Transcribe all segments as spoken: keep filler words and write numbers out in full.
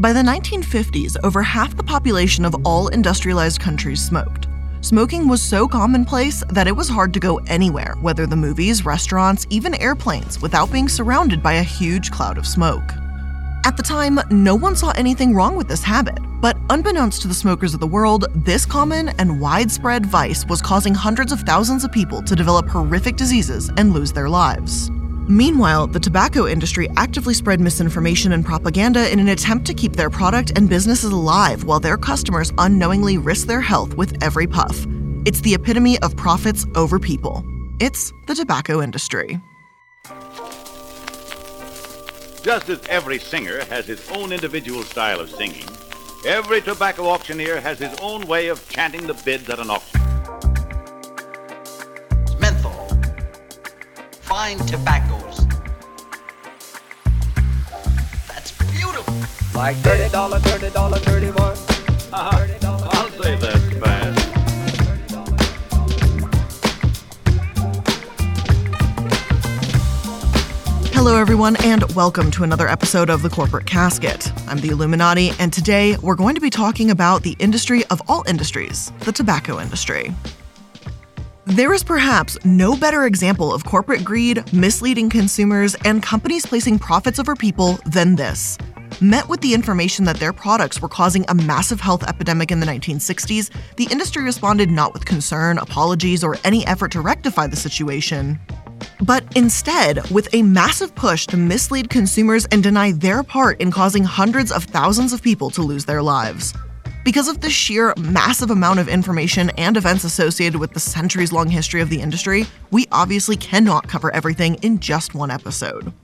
By the nineteen fifties, over half the population of all industrialized countries smoked. Smoking was so commonplace that it was hard to go anywhere, whether the movies, restaurants, even airplanes, without being surrounded by a huge cloud of smoke. At the time, no one saw anything wrong with this habit, but unbeknownst to the smokers of the world, this common and widespread vice was causing hundreds of thousands of people to develop horrific diseases and lose their lives. Meanwhile, the tobacco industry actively spread misinformation and propaganda in an attempt to keep their product and businesses alive while their customers unknowingly risk their health with every puff. It's the epitome of profits over people. It's the tobacco industry. Just as every singer has his own individual style of singing, every tobacco auctioneer has his own way of chanting the bids at an auction. Fine tobaccos. That's beautiful. Like thirty dollars, thirty dollars, thirty-one dollars. Uh-huh. thirty dollars, I'll say that fast. Hello, everyone, and welcome to another episode of The Corporate Casket. I'm the Illuminati, and today we're going to be talking about the industry of all industries, the tobacco industry. There is perhaps no better example of corporate greed, misleading consumers, and companies placing profits over people than this. Met with the information that their products were causing a massive health epidemic in the nineteen sixties, the industry responded not with concern, apologies, or any effort to rectify the situation, but instead with a massive push to mislead consumers and deny their part in causing hundreds of thousands of people to lose their lives. Because of the sheer massive amount of information and events associated with the centuries-long history of the industry, we obviously cannot cover everything in just one episode.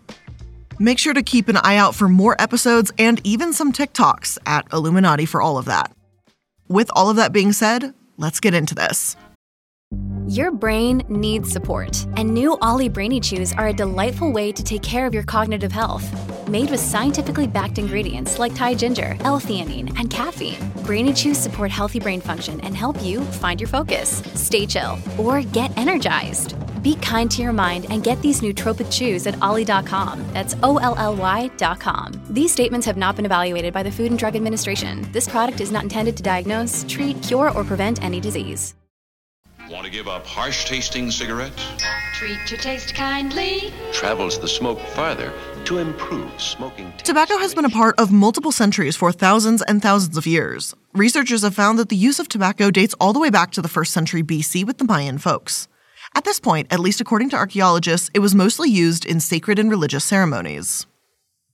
Make sure to keep an eye out for more episodes and even some TikToks at Illuminati for all of that. With all of that being said, let's get into this. Your brain needs support, and new Ollie Brainy Chews are a delightful way to take care of your cognitive health. Made with scientifically backed ingredients like Thai ginger, L-theanine, and caffeine, Brainy Chews support healthy brain function and help you find your focus, stay chill, or get energized. Be kind to your mind and get these nootropic chews at olly dot com. That's O L L Y dot com. These statements have not been evaluated by the Food and Drug Administration. This product is not intended to diagnose, treat, cure, or prevent any disease. Want to give up harsh-tasting cigarettes? Treat your taste kindly. Travels the smoke farther to improve smoking taste. Tobacco has been a part of multiple centuries for thousands and thousands of years. Researchers have found that the use of tobacco dates all the way back to the first century B C with the Mayan folks. At this point, at least according to archaeologists, it was mostly used in sacred and religious ceremonies.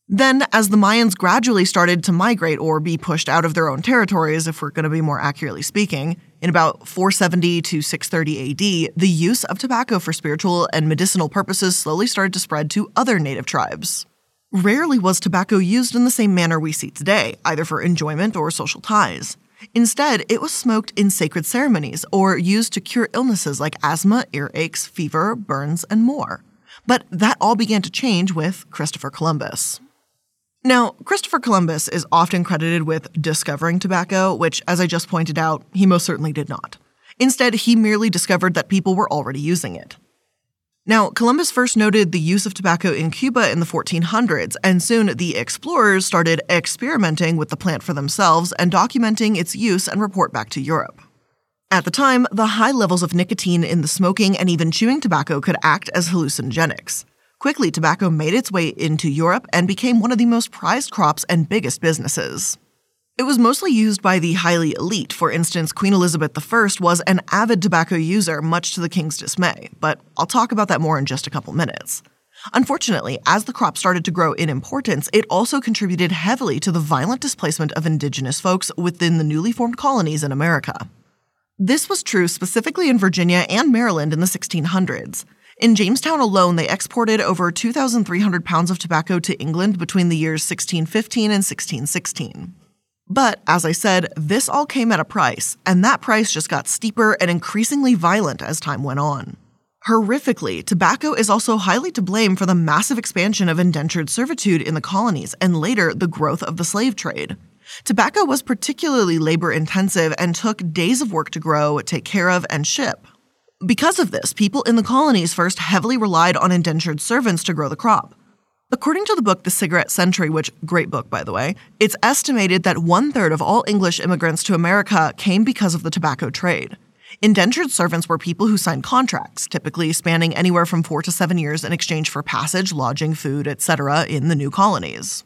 Then, as the Mayans gradually started to migrate or be pushed out of their own territories, if we're going to be more accurately speaking, in about four seventy to six thirty A D, the use of tobacco for spiritual and medicinal purposes slowly started to spread to other native tribes. Rarely was tobacco used in the same manner we see today, either for enjoyment or social ties. Instead, it was smoked in sacred ceremonies or used to cure illnesses like asthma, earaches, fever, burns, and more. But that all began to change with Christopher Columbus. Now, Christopher Columbus is often credited with discovering tobacco, which, as I just pointed out, he most certainly did not. Instead, he merely discovered that people were already using it. Now, Columbus first noted the use of tobacco in Cuba in the fourteen hundreds, and soon the explorers started experimenting with the plant for themselves and documenting its use and report back to Europe. At the time, the high levels of nicotine in the smoking and even chewing tobacco could act as hallucinogenics. Quickly, tobacco made its way into Europe and became one of the most prized crops and biggest businesses. It was mostly used by the highly elite. For instance, Queen Elizabeth the First was an avid tobacco user, much to the king's dismay, but I'll talk about that more in just a couple minutes. Unfortunately, as the crop started to grow in importance, it also contributed heavily to the violent displacement of indigenous folks within the newly formed colonies in America. This was true specifically in Virginia and Maryland in the sixteen hundreds. In Jamestown alone, they exported over two thousand three hundred pounds of tobacco to England between the years sixteen fifteen and sixteen sixteen. But, as I said, this all came at a price, and that price just got steeper and increasingly violent as time went on. Horrifically, tobacco is also highly to blame for the massive expansion of indentured servitude in the colonies and later the growth of the slave trade. Tobacco was particularly labor-intensive and took days of work to grow, take care of, and ship. Because of this, people in the colonies first heavily relied on indentured servants to grow the crop. According to the book The Cigarette Century, which, great book by the way, it's estimated that one-third of all English immigrants to America came because of the tobacco trade. Indentured servants were people who signed contracts, typically spanning anywhere from four to seven years in exchange for passage, lodging, food, et cetera in the new colonies.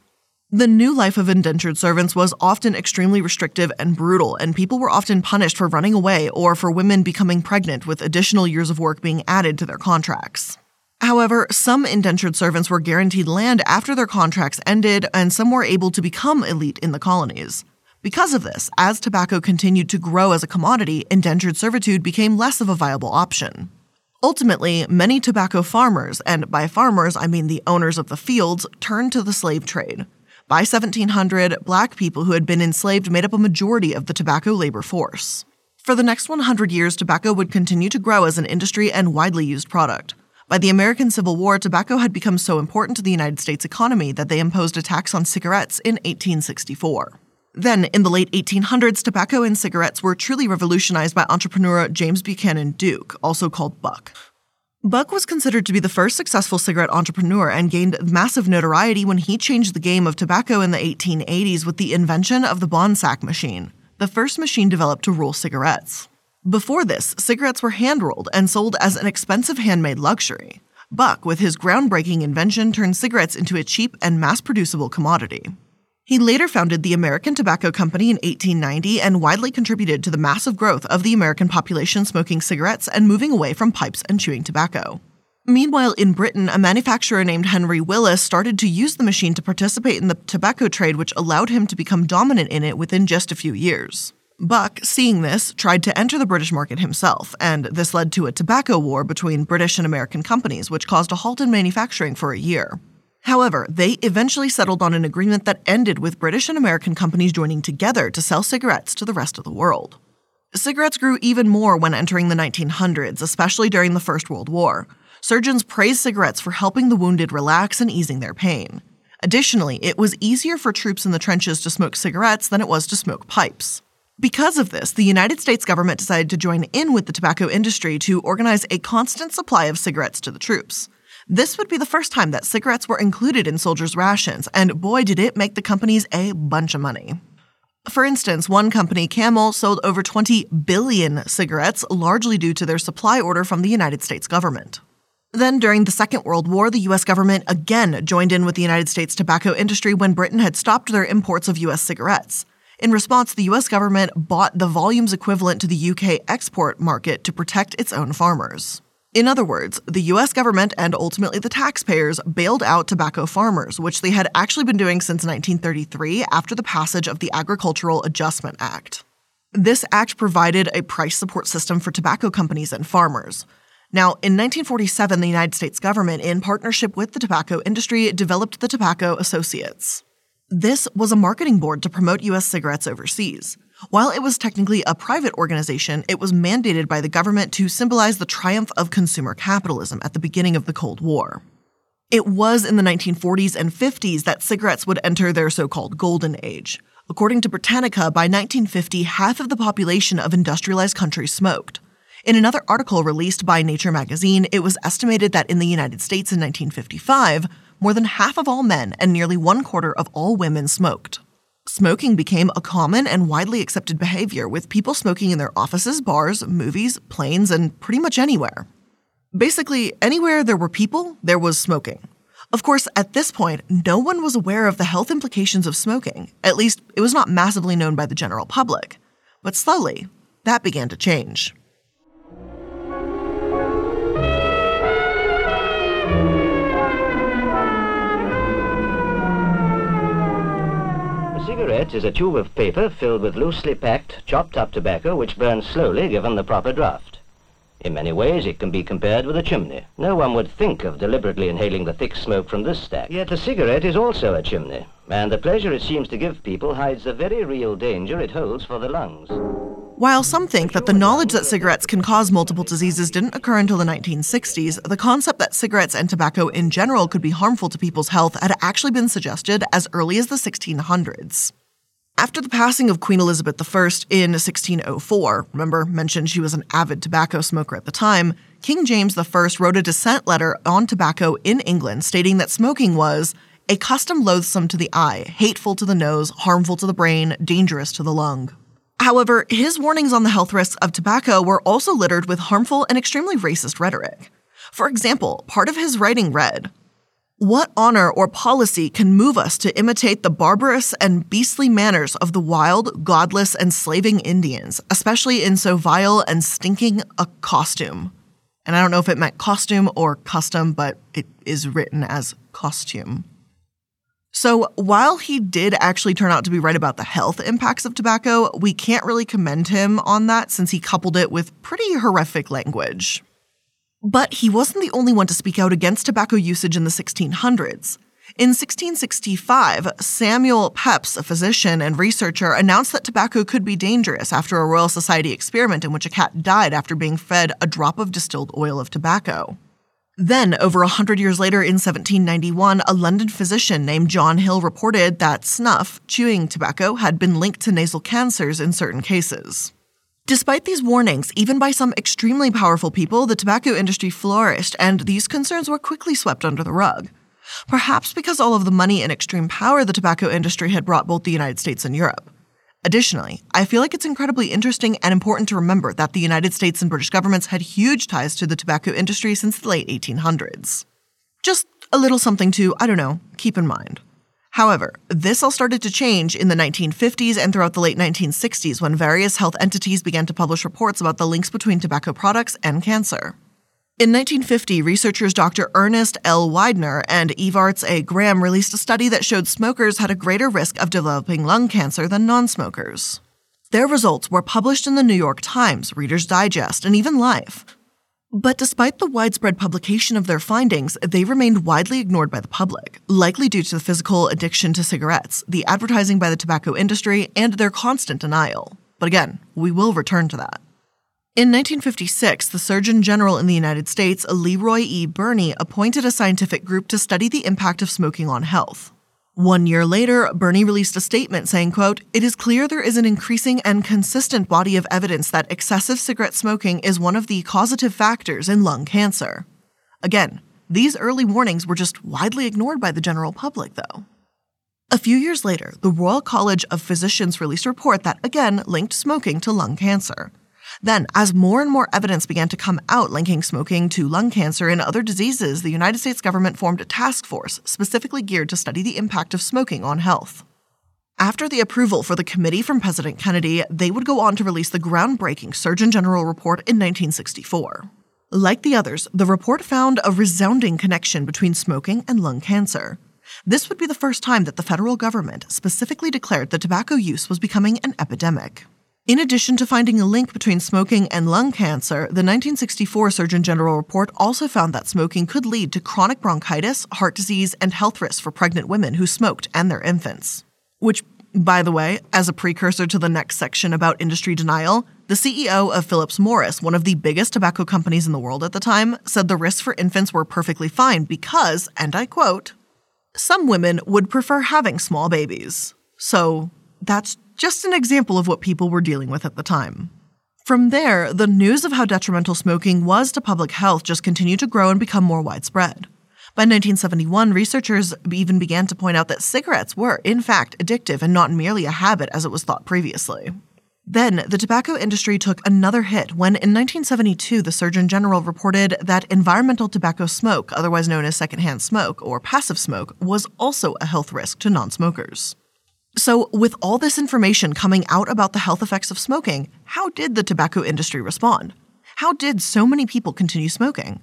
The new life of indentured servants was often extremely restrictive and brutal, and people were often punished for running away or for women becoming pregnant, with additional years of work being added to their contracts. However, some indentured servants were guaranteed land after their contracts ended, and some were able to become elite in the colonies. Because of this, as tobacco continued to grow as a commodity, indentured servitude became less of a viable option. Ultimately, many tobacco farmers, and by farmers I mean the owners of the fields, turned to the slave trade. By seventeen hundred, black people who had been enslaved made up a majority of the tobacco labor force. For the next one hundred years, tobacco would continue to grow as an industry and widely used product. By the American Civil War, tobacco had become so important to the United States economy that they imposed a tax on cigarettes in eighteen sixty-four. Then, in the late eighteen hundreds, tobacco and cigarettes were truly revolutionized by entrepreneur James Buchanan Duke, also called Buck. Buck was considered to be the first successful cigarette entrepreneur and gained massive notoriety when he changed the game of tobacco in the eighteen eighties with the invention of the Bonsack machine, the first machine developed to roll cigarettes. Before this, cigarettes were hand-rolled and sold as an expensive handmade luxury. Buck, with his groundbreaking invention, turned cigarettes into a cheap and mass-producible commodity. He later founded the American Tobacco Company in eighteen ninety and widely contributed to the massive growth of the American population smoking cigarettes and moving away from pipes and chewing tobacco. Meanwhile, in Britain, a manufacturer named Henry Willis started to use the machine to participate in the tobacco trade, which allowed him to become dominant in it within just a few years. Buck, seeing this, tried to enter the British market himself, and this led to a tobacco war between British and American companies, which caused a halt in manufacturing for a year. However, they eventually settled on an agreement that ended with British and American companies joining together to sell cigarettes to the rest of the world. Cigarettes grew even more when entering the nineteen hundreds, especially during the First World War. Surgeons praised cigarettes for helping the wounded relax and easing their pain. Additionally, it was easier for troops in the trenches to smoke cigarettes than it was to smoke pipes. Because of this, the United States government decided to join in with the tobacco industry to organize a constant supply of cigarettes to the troops. This would be the first time that cigarettes were included in soldiers' rations, and boy did it make the companies a bunch of money. For instance, one company, Camel, sold over twenty billion cigarettes, largely due to their supply order from the United States government. Then, during the Second World War, the U S government again joined in with the United States tobacco industry when Britain had stopped their imports of U S cigarettes. In response, the U S government bought the volumes equivalent to the U K export market to protect its own farmers. In other words, the U S government and ultimately the taxpayers bailed out tobacco farmers, which they had actually been doing since nineteen thirty-three after the passage of the Agricultural Adjustment Act. This act provided a price support system for tobacco companies and farmers. Now, in nineteen forty-seven, the United States government, in partnership with the tobacco industry, developed the Tobacco Associates. This was a marketing board to promote U S cigarettes overseas. While it was technically a private organization, it was mandated by the government to symbolize the triumph of consumer capitalism at the beginning of the Cold War. It was in the nineteen forties and fifties that cigarettes would enter their so-called golden age. According to Britannica, by nineteen fifty, half of the population of industrialized countries smoked. In another article released by Nature magazine, it was estimated that in the United States in nineteen fifty-five, more than half of all men and nearly one quarter of all women smoked. Smoking became a common and widely accepted behavior, with people smoking in their offices, bars, movies, planes, and pretty much anywhere. Basically, anywhere there were people, there was smoking. Of course, at this point, no one was aware of the health implications of smoking. At least, it was not massively known by the general public. But slowly, that began to change. A cigarette is a tube of paper filled with loosely packed, chopped-up tobacco which burns slowly given the proper draft. In many ways, it can be compared with a chimney. No one would think of deliberately inhaling the thick smoke from this stack. Yet a cigarette is also a chimney, and the pleasure it seems to give people hides the very real danger it holds for the lungs. While some think that the knowledge that cigarettes can cause multiple diseases didn't occur until the nineteen sixties, the concept that cigarettes and tobacco in general could be harmful to people's health had actually been suggested as early as the sixteen hundreds. After the passing of Queen Elizabeth the First in sixteen oh four, remember, mentioned she was an avid tobacco smoker at the time, King James the First wrote a dissent letter on tobacco in England stating that smoking was a custom loathsome to the eye, hateful to the nose, harmful to the brain, dangerous to the lung. However, his warnings on the health risks of tobacco were also littered with harmful and extremely racist rhetoric. For example, part of his writing read, "What honor or policy can move us to imitate the barbarous and beastly manners of the wild, godless, and slaving Indians, especially in so vile and stinking a costume?" And I don't know if it meant costume or custom, but it is written as costume. So while he did actually turn out to be right about the health impacts of tobacco, we can't really commend him on that since he coupled it with pretty horrific language. But he wasn't the only one to speak out against tobacco usage in the sixteen hundreds. In sixteen sixty-five, Samuel Pepys, a physician and researcher, announced that tobacco could be dangerous after a Royal Society experiment in which a cat died after being fed a drop of distilled oil of tobacco. Then, over one hundred years later in seventeen ninety-one, a London physician named John Hill reported that snuff, chewing tobacco, had been linked to nasal cancers in certain cases. Despite these warnings, even by some extremely powerful people, the tobacco industry flourished, and these concerns were quickly swept under the rug. Perhaps because all of the money and extreme power the tobacco industry had brought both the United States and Europe. Additionally, I feel like it's incredibly interesting and important to remember that the United States and British governments had huge ties to the tobacco industry since the late eighteen hundreds. Just a little something to, I don't know, keep in mind. However, this all started to change in the nineteen fifties and throughout the late nineteen sixties when various health entities began to publish reports about the links between tobacco products and cancer. In nineteen fifty, researchers Doctor Ernest L. Widener and Evarts A. Graham released a study that showed smokers had a greater risk of developing lung cancer than non-smokers. Their results were published in the New York Times, Reader's Digest, and even Life. But despite the widespread publication of their findings, they remained widely ignored by the public, likely due to the physical addiction to cigarettes, the advertising by the tobacco industry, and their constant denial. But again, we will return to that. In nineteen fifty-six, the Surgeon General in the United States, Leroy E. Burney, appointed a scientific group to study the impact of smoking on health. One year later, Burney released a statement saying, quote, "It is clear there is an increasing and consistent body of evidence that excessive cigarette smoking is one of the causative factors in lung cancer." Again, these early warnings were just widely ignored by the general public, though. A few years later, the Royal College of Physicians released a report that, again, linked smoking to lung cancer. Then, as more and more evidence began to come out linking smoking to lung cancer and other diseases, the United States government formed a task force specifically geared to study the impact of smoking on health. After the approval for the committee from President Kennedy, they would go on to release the groundbreaking Surgeon General report in nineteen sixty-four. Like the others, the report found a resounding connection between smoking and lung cancer. This would be the first time that the federal government specifically declared that tobacco use was becoming an epidemic. In addition to finding a link between smoking and lung cancer, the nineteen sixty-four Surgeon General report also found that smoking could lead to chronic bronchitis, heart disease, and health risks for pregnant women who smoked and their infants. Which, by the way, as a precursor to the next section about industry denial, the C E O of Philip Morris, one of the biggest tobacco companies in the world at the time, said the risks for infants were perfectly fine because, and I quote, "some women would prefer having small babies." So that's just an example of what people were dealing with at the time. From there, the news of how detrimental smoking was to public health just continued to grow and become more widespread. By nineteen seventy-one, researchers even began to point out that cigarettes were, in fact, addictive and not merely a habit as it was thought previously. Then, the tobacco industry took another hit when, in nineteen seventy-two, the Surgeon General reported that environmental tobacco smoke, otherwise known as secondhand smoke or passive smoke, was also a health risk to non-smokers. So, with all this information coming out about the health effects of smoking, how did the tobacco industry respond? How did so many people continue smoking?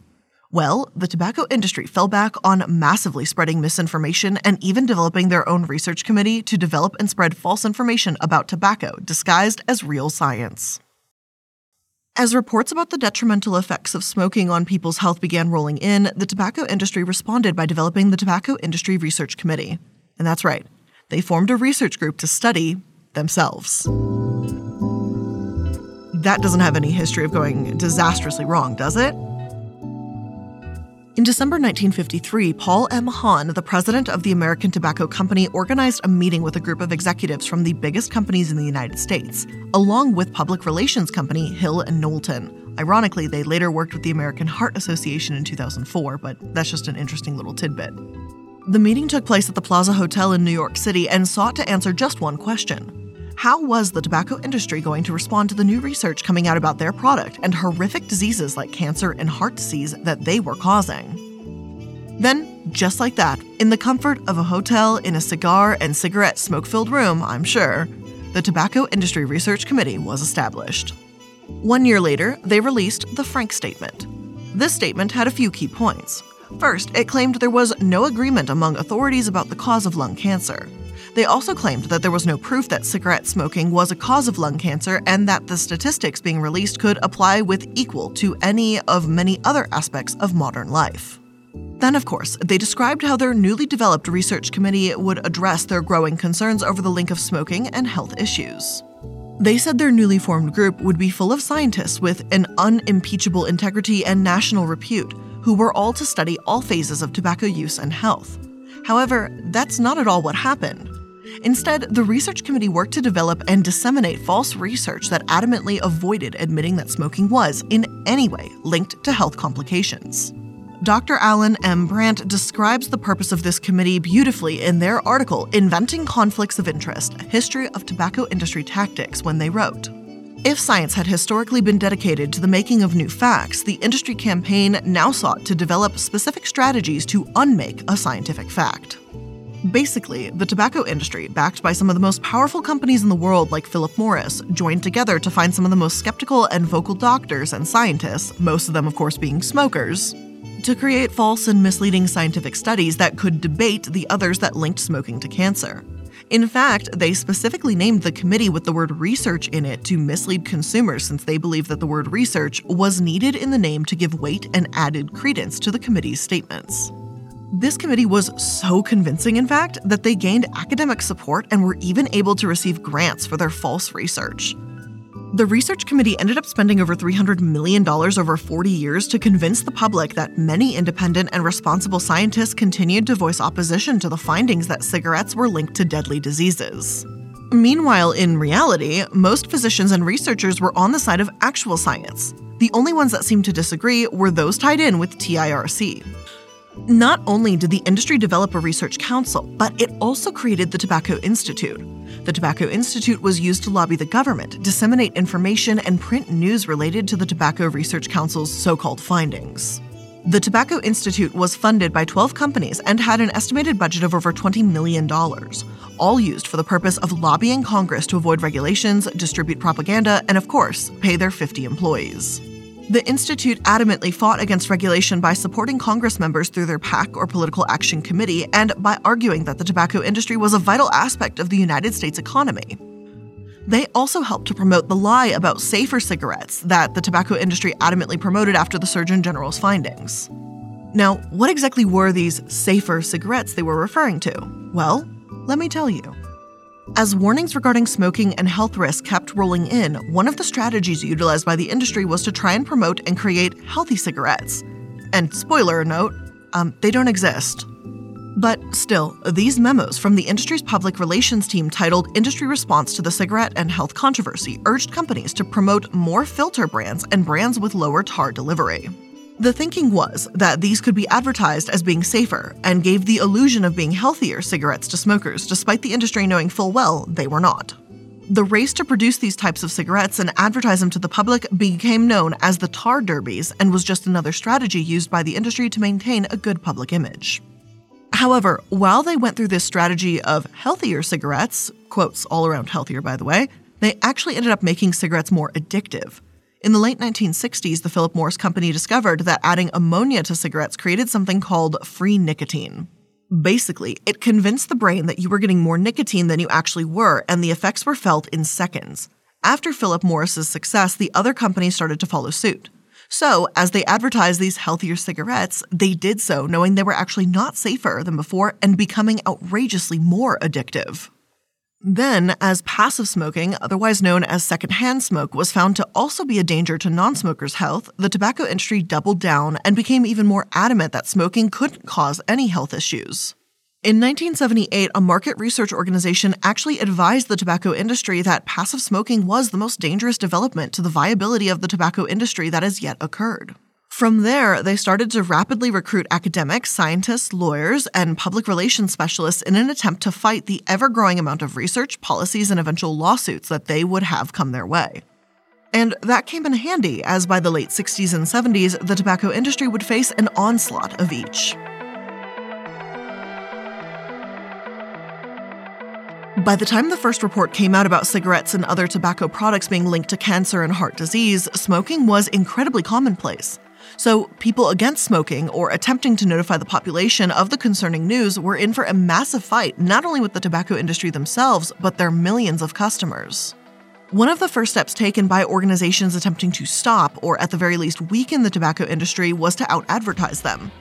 Well, the tobacco industry fell back on massively spreading misinformation and even developing their own research committee to develop and spread false information about tobacco disguised as real science. As reports about the detrimental effects of smoking on people's health began rolling in, the tobacco industry responded by developing the Tobacco Industry Research Committee. And that's right, they formed a research group to study themselves. That doesn't have any history of going disastrously wrong, does it? In December nineteen fifty-three, Paul M. Hahn, the president of the American Tobacco Company, organized a meeting with a group of executives from the biggest companies in the United States, along with public relations company Hill and Knowlton. Ironically, they later worked with the American Heart Association in two thousand four, but that's just an interesting little tidbit. The meeting took place at the Plaza Hotel in New York City and sought to answer just one question. How was the tobacco industry going to respond to the new research coming out about their product and horrific diseases like cancer and heart disease that they were causing? Then, just like that, in the comfort of a hotel in a cigar and cigarette smoke-filled room, I'm sure, the Tobacco Industry Research Committee was established. One year later, they released the Frank Statement. This statement had a few key points. First, it claimed there was no agreement among authorities about the cause of lung cancer. They also claimed that there was no proof that cigarette smoking was a cause of lung cancer and that the statistics being released could apply with equal to any of many other aspects of modern life. Then, of course, they described how their newly developed research committee would address their growing concerns over the link of smoking and health issues. They said their newly formed group would be full of scientists with an unimpeachable integrity and national repute, who were all to study all phases of tobacco use and health. However, that's not at all what happened. Instead, the research committee worked to develop and disseminate false research that adamantly avoided admitting that smoking was, in any way, linked to health complications. Doctor Alan M. Brandt describes the purpose of this committee beautifully in their article, Inventing Conflicts of Interest, A History of Tobacco Industry Tactics, when they wrote, "If science had historically been dedicated to the making of new facts, the industry campaign now sought to develop specific strategies to unmake a scientific fact." Basically, the tobacco industry, backed by some of the most powerful companies in the world like Philip Morris, joined together to find some of the most skeptical and vocal doctors and scientists, most of them of course being smokers, to create false and misleading scientific studies that could debate the others that linked smoking to cancer. In fact, they specifically named the committee with the word research in it to mislead consumers, since they believed that the word research was needed in the name to give weight and added credence to the committee's statements. This committee was so convincing, in fact, that they gained academic support and were even able to receive grants for their false research. The research committee ended up spending over three hundred million dollars over forty years to convince the public that many independent and responsible scientists continued to voice opposition to the findings that cigarettes were linked to deadly diseases. Meanwhile, in reality, most physicians and researchers were on the side of actual science. The only ones that seemed to disagree were those tied in with T I R C. Not only did the industry develop a research council, but it also created the Tobacco Institute. The Tobacco Institute was used to lobby the government, disseminate information, and print news related to the Tobacco Research Council's so-called findings. The Tobacco Institute was funded by twelve companies and had an estimated budget of over twenty million dollars, all used for the purpose of lobbying Congress to avoid regulations, distribute propaganda, and of course, pay their fifty employees. The Institute adamantly fought against regulation by supporting Congress members through their PAC or Political Action Committee and by arguing that the tobacco industry was a vital aspect of the United States economy. They also helped to promote the lie about safer cigarettes that the tobacco industry adamantly promoted after the Surgeon General's findings. Now, what exactly were these safer cigarettes they were referring to? Well, let me tell you. As warnings regarding smoking and health risks kept rolling in, one of the strategies utilized by the industry was to try and promote and create healthy cigarettes. And spoiler note, um, they don't exist. But still, these memos from the industry's public relations team titled Industry Response to the Cigarette and Health Controversy urged companies to promote more filter brands and brands with lower tar delivery. The thinking was that these could be advertised as being safer and gave the illusion of being healthier cigarettes to smokers, despite the industry knowing full well they were not. The race to produce these types of cigarettes and advertise them to the public became known as the tar derbies and was just another strategy used by the industry to maintain a good public image. However, while they went through this strategy of healthier cigarettes, quotes all around healthier by the way, they actually ended up making cigarettes more addictive. In the late nineteen sixties, the Philip Morris Company discovered that adding ammonia to cigarettes created something called free nicotine. Basically, it convinced the brain that you were getting more nicotine than you actually were, and the effects were felt in seconds. After Philip Morris's success, the other companies started to follow suit. So, as they advertised these healthier cigarettes, they did so knowing they were actually not safer than before and becoming outrageously more addictive. Then, as passive smoking, otherwise known as secondhand smoke, was found to also be a danger to non-smokers' health, the tobacco industry doubled down and became even more adamant that smoking couldn't cause any health issues. In nineteen seventy-eight, a market research organization actually advised the tobacco industry that passive smoking was the most dangerous development to the viability of the tobacco industry that has yet occurred. From there, they started to rapidly recruit academics, scientists, lawyers, and public relations specialists in an attempt to fight the ever-growing amount of research, policies, and eventual lawsuits that they would have come their way. And that came in handy, as by the late sixties and seventies, the tobacco industry would face an onslaught of each. By the time the first report came out about cigarettes and other tobacco products being linked to cancer and heart disease, smoking was incredibly commonplace. So people against smoking or attempting to notify the population of the concerning news were in for a massive fight, not only with the tobacco industry themselves, but their millions of customers. One of the first steps taken by organizations attempting to stop, or at the very least weaken the tobacco industry, was to out-advertise them.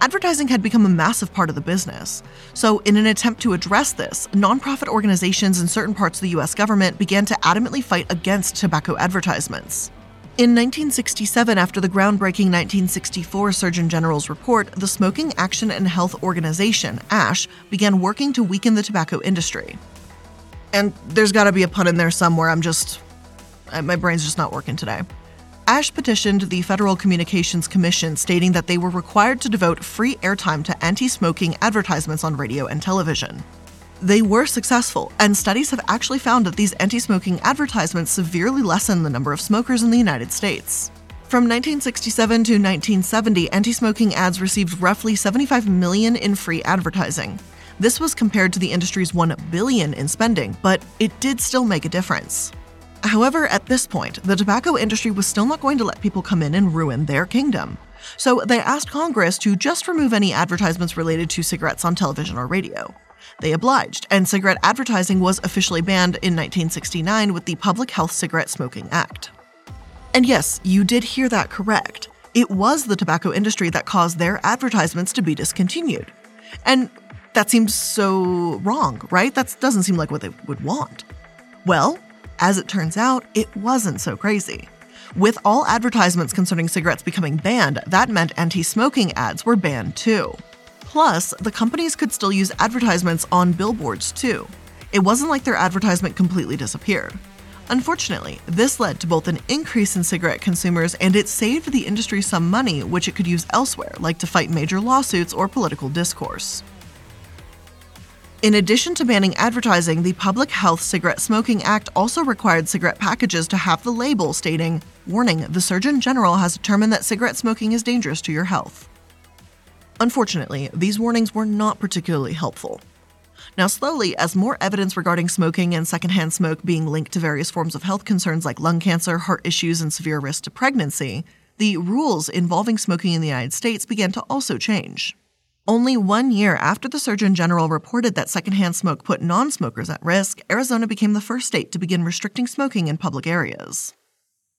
Advertising had become a massive part of the business. So in an attempt to address this, nonprofit organizations in certain parts of the U S government began to adamantly fight against tobacco advertisements. In nineteen sixty-seven, after the groundbreaking nineteen sixty-four Surgeon General's report, the Smoking Action and Health Organization, A S H, began working to weaken the tobacco industry. And there's gotta be a pun in there somewhere, I'm just, my brain's just not working today. A S H petitioned the Federal Communications Commission, stating that they were required to devote free airtime to anti-smoking advertisements on radio and television. They were successful, and studies have actually found that these anti-smoking advertisements severely lessen the number of smokers in the United States. From nineteen sixty-seven to nineteen seventy, anti-smoking ads received roughly seventy-five million dollars in free advertising. This was compared to the industry's one billion dollars in spending, but it did still make a difference. However, at this point, the tobacco industry was still not going to let people come in and ruin their kingdom. So they asked Congress to just remove any advertisements related to cigarettes on television or radio. They obliged, and cigarette advertising was officially banned in nineteen sixty-nine with the Public Health Cigarette Smoking Act. And yes, you did hear that correct. It was the tobacco industry that caused their advertisements to be discontinued. And that seems so wrong, right? That doesn't seem like what they would want. Well, as it turns out, it wasn't so crazy. With all advertisements concerning cigarettes becoming banned, that meant anti-smoking ads were banned too. Plus, the companies could still use advertisements on billboards too. It wasn't like their advertisement completely disappeared. Unfortunately, this led to both an increase in cigarette consumers and it saved the industry some money which it could use elsewhere, like to fight major lawsuits or political discourse. In addition to banning advertising, the Public Health Cigarette Smoking Act also required cigarette packages to have the label stating, "Warning, the Surgeon General has determined that cigarette smoking is dangerous to your health." Unfortunately, these warnings were not particularly helpful. Now slowly, as more evidence regarding smoking and secondhand smoke being linked to various forms of health concerns like lung cancer, heart issues, and severe risk to pregnancy, the rules involving smoking in the United States began to also change. Only one year after the Surgeon General reported that secondhand smoke put non-smokers at risk, Arizona became the first state to begin restricting smoking in public areas.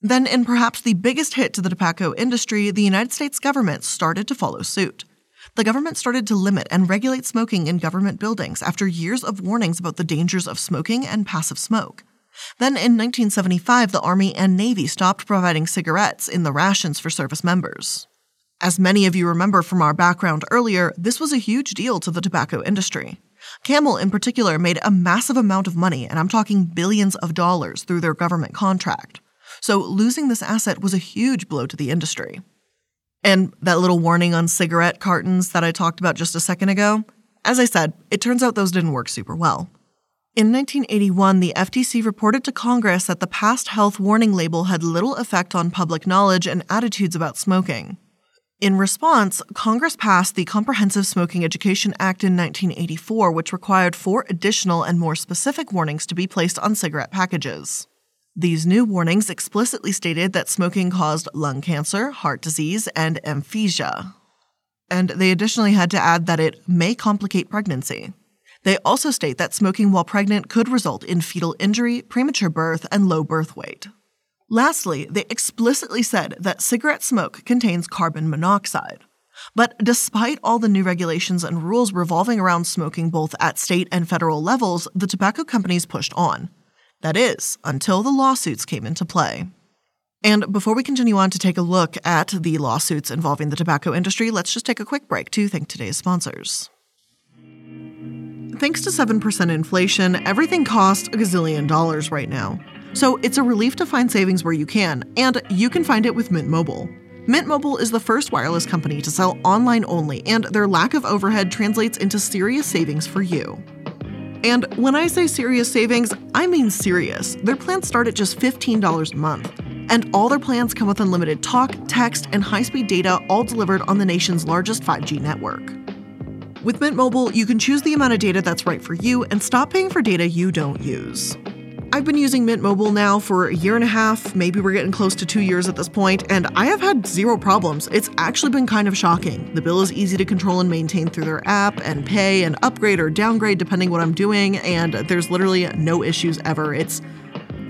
Then, in perhaps the biggest hit to the tobacco industry, the United States government started to follow suit. The government started to limit and regulate smoking in government buildings after years of warnings about the dangers of smoking and passive smoke. Then, in nineteen seventy-five, the Army and Navy stopped providing cigarettes in the rations for service members. As many of you remember from our background earlier, this was a huge deal to the tobacco industry. Camel in particular made a massive amount of money, and I'm talking billions of dollars, through their government contract. So losing this asset was a huge blow to the industry. And that little warning on cigarette cartons that I talked about just a second ago? As I said, it turns out those didn't work super well. In nineteen eighty-one, the F T C reported to Congress that the past health warning label had little effect on public knowledge and attitudes about smoking. In response, Congress passed the Comprehensive Smoking Education Act in nineteen eighty-four, which required four additional and more specific warnings to be placed on cigarette packages. These new warnings explicitly stated that smoking caused lung cancer, heart disease, and emphysema. And they additionally had to add that it may complicate pregnancy. They also state that smoking while pregnant could result in fetal injury, premature birth, and low birth weight. Lastly, they explicitly said that cigarette smoke contains carbon monoxide. But despite all the new regulations and rules revolving around smoking both at state and federal levels, the tobacco companies pushed on. That is, until the lawsuits came into play. And before we continue on to take a look at the lawsuits involving the tobacco industry, let's just take a quick break to thank today's sponsors. Thanks to seven percent inflation, everything costs a gazillion dollars right now. So it's a relief to find savings where you can, and you can find it with Mint Mobile. Mint Mobile is the first wireless company to sell online only, and their lack of overhead translates into serious savings for you. And when I say serious savings, I mean serious. Their plans start at just fifteen dollars a month. And all their plans come with unlimited talk, text, and high-speed data, all delivered on the nation's largest five G network. With Mint Mobile, you can choose the amount of data that's right for you and stop paying for data you don't use. I've been using Mint Mobile now for a year and a half, maybe we're getting close to two years at this point, and I have had zero problems. It's actually been kind of shocking. The bill is easy to control and maintain through their app and pay and upgrade or downgrade depending what I'm doing, and there's literally no issues ever. It's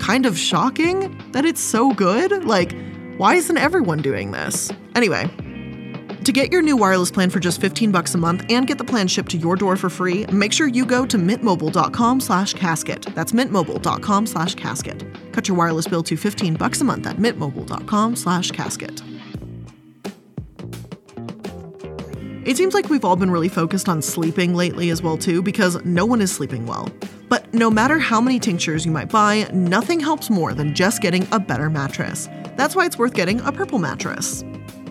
kind of shocking that it's so good. Like, why isn't everyone doing this? Anyway, to get your new wireless plan for just fifteen bucks a month and get the plan shipped to your door for free, make sure you go to mint mobile dot com slash casket. That's mint mobile dot com slash casket. Cut your wireless bill to fifteen bucks a month at mint mobile dot com slash casket. It seems like we've all been really focused on sleeping lately as well too, because no one is sleeping well. But no matter how many tinctures you might buy, nothing helps more than just getting a better mattress. That's why it's worth getting a Purple mattress.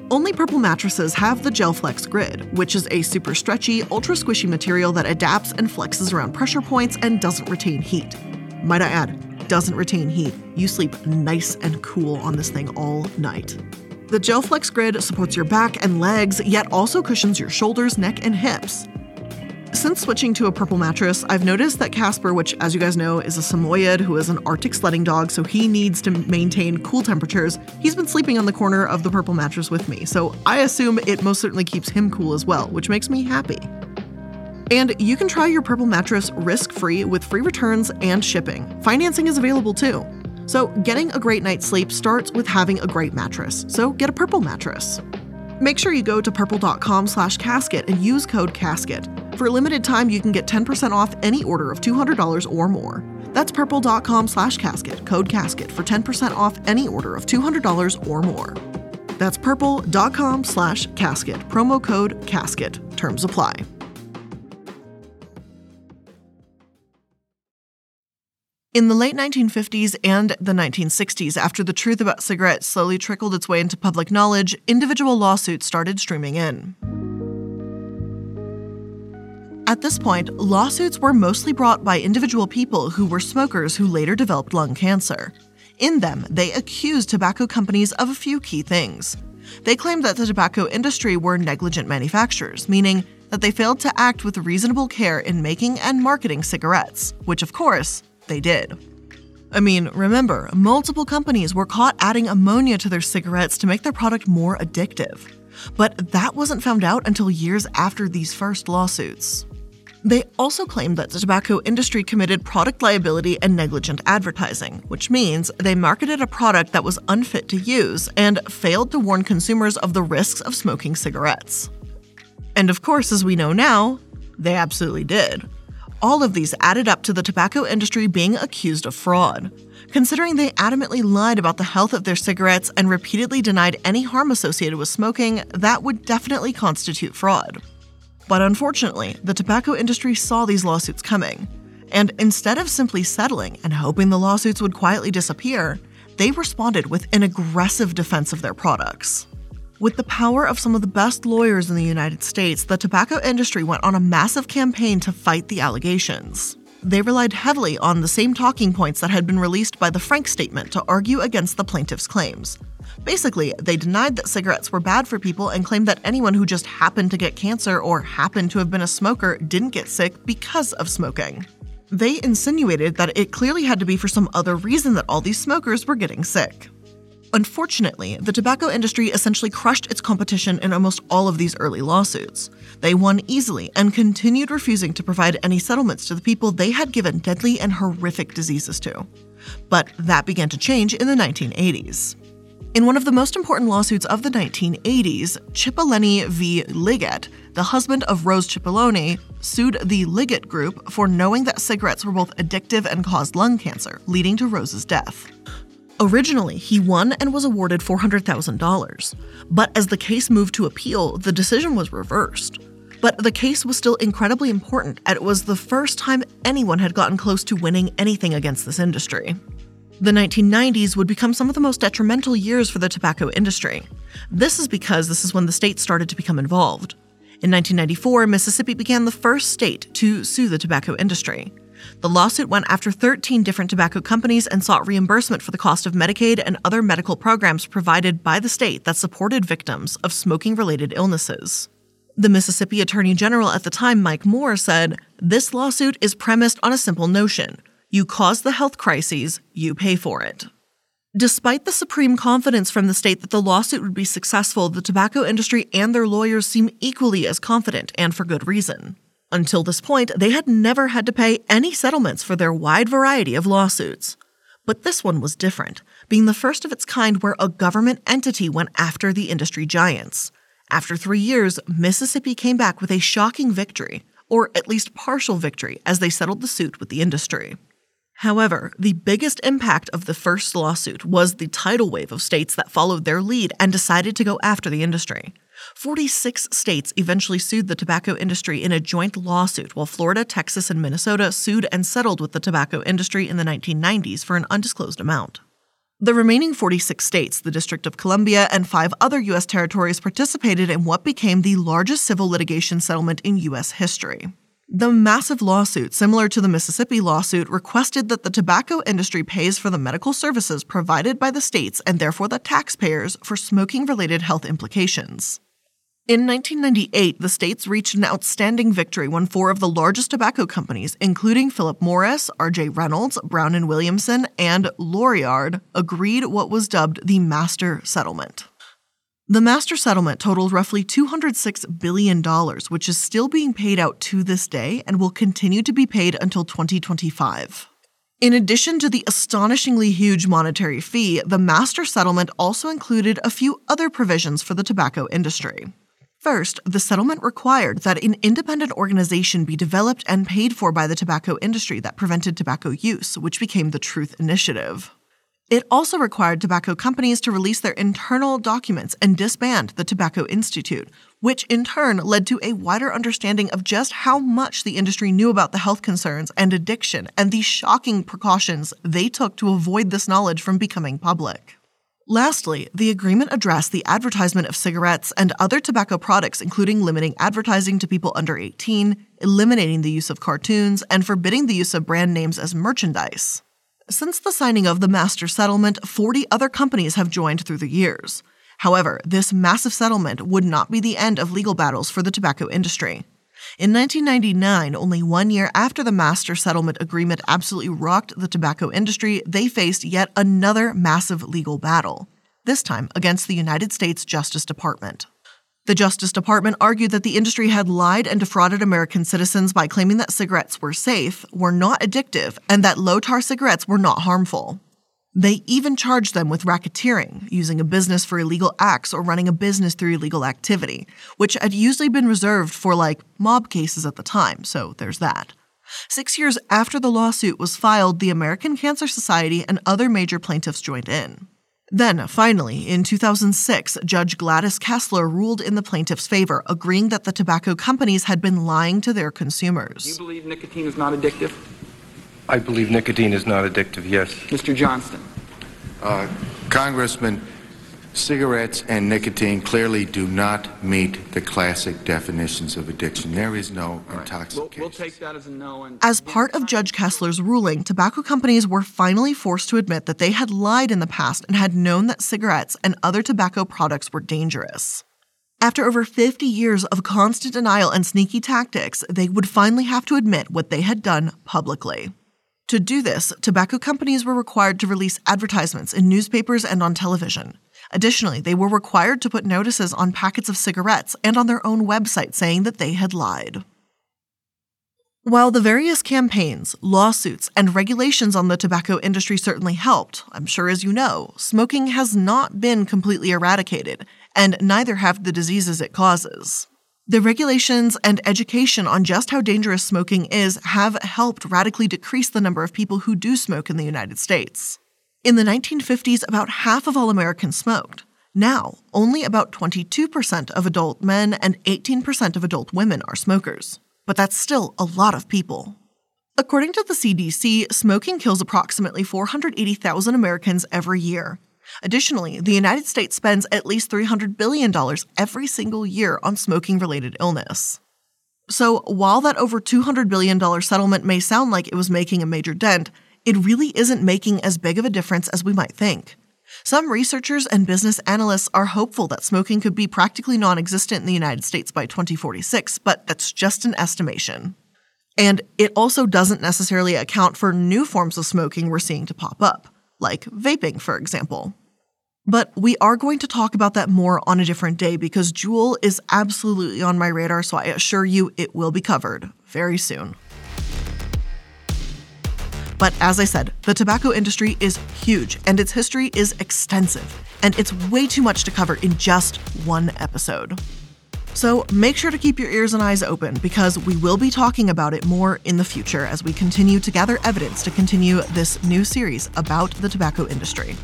Only Purple mattresses have the GelFlex grid, which is a super stretchy, ultra squishy material that adapts and flexes around pressure points and doesn't retain heat. Might I add, doesn't retain heat. You sleep nice and cool on this thing all night. The GelFlex grid supports your back and legs, yet also cushions your shoulders, neck, and hips. Since switching to a Purple mattress, I've noticed that Casper, which as you guys know is a Samoyed who is an Arctic sledding dog, so he needs to maintain cool temperatures, he's been sleeping on the corner of the Purple mattress with me, so I assume it most certainly keeps him cool as well, which makes me happy. And you can try your Purple mattress risk-free with free returns and shipping. Financing is available too. So getting a great night's sleep starts with having a great mattress, so get a Purple mattress. Make sure you go to purple dot com slash casket and use code CASKET. For a limited time, you can get ten percent off any order of two hundred dollars or more. That's purple dot com slash casket, code CASKET, for ten percent off any order of two hundred dollars or more. That's purple dot com slash casket, promo code CASKET. Terms apply. In the late nineteen fifties and the nineteen sixties, after the truth about cigarettes slowly trickled its way into public knowledge, individual lawsuits started streaming in. At this point, lawsuits were mostly brought by individual people who were smokers who later developed lung cancer. In them, they accused tobacco companies of a few key things. They claimed that the tobacco industry were negligent manufacturers, meaning that they failed to act with reasonable care in making and marketing cigarettes, which of course, they did. I mean, remember, multiple companies were caught adding ammonia to their cigarettes to make their product more addictive. But that wasn't found out until years after these first lawsuits. They also claimed that the tobacco industry committed product liability and negligent advertising, which means they marketed a product that was unfit to use and failed to warn consumers of the risks of smoking cigarettes. And of course, as we know now, they absolutely did. All of these added up to the tobacco industry being accused of fraud. Considering they adamantly lied about the health of their cigarettes and repeatedly denied any harm associated with smoking, that would definitely constitute fraud. But unfortunately, the tobacco industry saw these lawsuits coming. And instead of simply settling and hoping the lawsuits would quietly disappear, they responded with an aggressive defense of their products. With the power of some of the best lawyers in the United States, the tobacco industry went on a massive campaign to fight the allegations. They relied heavily on the same talking points that had been released by the Frank Statement to argue against the plaintiffs' claims. Basically, they denied that cigarettes were bad for people and claimed that anyone who just happened to get cancer or happened to have been a smoker didn't get sick because of smoking. They insinuated that it clearly had to be for some other reason that all these smokers were getting sick. Unfortunately, the tobacco industry essentially crushed its competition in almost all of these early lawsuits. They won easily and continued refusing to provide any settlements to the people they had given deadly and horrific diseases to. But that began to change in the nineteen eighties. In one of the most important lawsuits of the nineteen eighties, Cipollone v. Liggett, the husband of Rose Cipollone, sued the Liggett Group for knowing that cigarettes were both addictive and caused lung cancer, leading to Rose's death. Originally, he won and was awarded four hundred thousand dollars. But as the case moved to appeal, the decision was reversed. But the case was still incredibly important, and it was the first time anyone had gotten close to winning anything against this industry. The nineteen nineties would become some of the most detrimental years for the tobacco industry. This is because this is when the states started to become involved. In nineteen ninety-four, Mississippi became the first state to sue the tobacco industry. The lawsuit went after thirteen different tobacco companies and sought reimbursement for the cost of Medicaid and other medical programs provided by the state that supported victims of smoking-related illnesses. The Mississippi Attorney General at the time, Mike Moore, said, "This lawsuit is premised on a simple notion. You cause the health crises, you pay for it." Despite the supreme confidence from the state that the lawsuit would be successful, the tobacco industry and their lawyers seem equally as confident, and for good reason. Until this point, they had never had to pay any settlements for their wide variety of lawsuits. But this one was different, being the first of its kind where a government entity went after the industry giants. After three years, Mississippi came back with a shocking victory, or at least partial victory, as they settled the suit with the industry. However, the biggest impact of the first lawsuit was the tidal wave of states that followed their lead and decided to go after the industry. forty-six states eventually sued the tobacco industry in a joint lawsuit, while Florida, Texas, and Minnesota sued and settled with the tobacco industry in the nineteen nineties for an undisclosed amount. The remaining forty-six states, the District of Columbia, and five other U S territories participated in what became the largest civil litigation settlement in U S history. The massive lawsuit, similar to the Mississippi lawsuit, requested that the tobacco industry pays for the medical services provided by the states and therefore the taxpayers for smoking-related health implications. In nineteen ninety-eight, the states reached an outstanding victory when four of the largest tobacco companies, including Philip Morris, R J. Reynolds, Brown and Williamson, and Lorillard, agreed what was dubbed the Master Settlement. The Master Settlement totaled roughly two hundred six billion dollars, which is still being paid out to this day and will continue to be paid until twenty twenty-five. In addition to the astonishingly huge monetary fee, the Master Settlement also included a few other provisions for the tobacco industry. First, the settlement required that an independent organization be developed and paid for by the tobacco industry that prevented tobacco use, which became the Truth Initiative. It also required tobacco companies to release their internal documents and disband the Tobacco Institute, which in turn led to a wider understanding of just how much the industry knew about the health concerns and addiction and the shocking precautions they took to avoid this knowledge from becoming public. Lastly, the agreement addressed the advertisement of cigarettes and other tobacco products, including limiting advertising to people under eighteen, eliminating the use of cartoons, and forbidding the use of brand names as merchandise. Since the signing of the Master Settlement, forty other companies have joined through the years. However, this massive settlement would not be the end of legal battles for the tobacco industry. In nineteen ninety-nine, only one year after the Master Settlement Agreement absolutely rocked the tobacco industry, they faced yet another massive legal battle, this time against the United States Justice Department. The Justice Department argued that the industry had lied and defrauded American citizens by claiming that cigarettes were safe, were not addictive, and that low-tar cigarettes were not harmful. They even charged them with racketeering, using a business for illegal acts or running a business through illegal activity, which had usually been reserved for, like, mob cases at the time, so there's that. Six years after the lawsuit was filed, the American Cancer Society and other major plaintiffs joined in. Then, finally, in two thousand six, Judge Gladys Kessler ruled in the plaintiffs' favor, agreeing that the tobacco companies had been lying to their consumers. Do you believe nicotine is not addictive? I believe nicotine is not addictive, yes. Mister Johnston. Uh, Congressman, cigarettes and nicotine clearly do not meet the classic definitions of addiction. There is no intoxication. We'll, we'll take that as a no. And- as part of Judge Kessler's ruling, tobacco companies were finally forced to admit that they had lied in the past and had known that cigarettes and other tobacco products were dangerous. After over fifty years of constant denial and sneaky tactics, they would finally have to admit what they had done publicly. To do this, tobacco companies were required to release advertisements in newspapers and on television. Additionally, they were required to put notices on packets of cigarettes and on their own website saying that they had lied. While the various campaigns, lawsuits, and regulations on the tobacco industry certainly helped, I'm sure as you know, smoking has not been completely eradicated, and neither have the diseases it causes. The regulations and education on just how dangerous smoking is have helped radically decrease the number of people who do smoke in the United States. In the nineteen fifties, about half of all Americans smoked. Now, only about twenty-two percent of adult men and eighteen percent of adult women are smokers. But that's still a lot of people. According to the C D C, smoking kills approximately four hundred eighty thousand Americans every year. Additionally, the United States spends at least three hundred billion dollars every single year on smoking-related illness. So while that over two hundred billion dollars settlement may sound like it was making a major dent, it really isn't making as big of a difference as we might think. Some researchers and business analysts are hopeful that smoking could be practically non-existent in the United States by twenty forty-six, but that's just an estimation. And it also doesn't necessarily account for new forms of smoking we're seeing to pop up, like vaping, for example. But we are going to talk about that more on a different day because Juul is absolutely on my radar, so I assure you it will be covered very soon. But as I said, the tobacco industry is huge, and its history is extensive, and it's way too much to cover in just one episode. So make sure to keep your ears and eyes open, because we will be talking about it more in the future as we continue to gather evidence to continue this new series about the tobacco industry.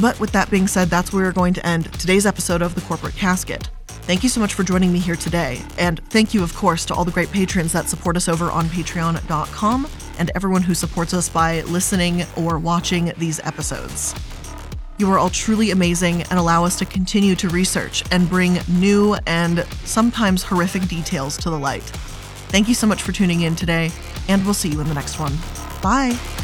But with that being said, that's where we're going to end today's episode of The Corporate Casket. Thank you so much for joining me here today, and thank you, of course, to all the great patrons that support us over on patreon dot com and everyone who supports us by listening or watching these episodes. You are all truly amazing and allow us to continue to research and bring new and sometimes horrific details to the light. Thank you so much for tuning in today, and we'll see you in the next one. Bye!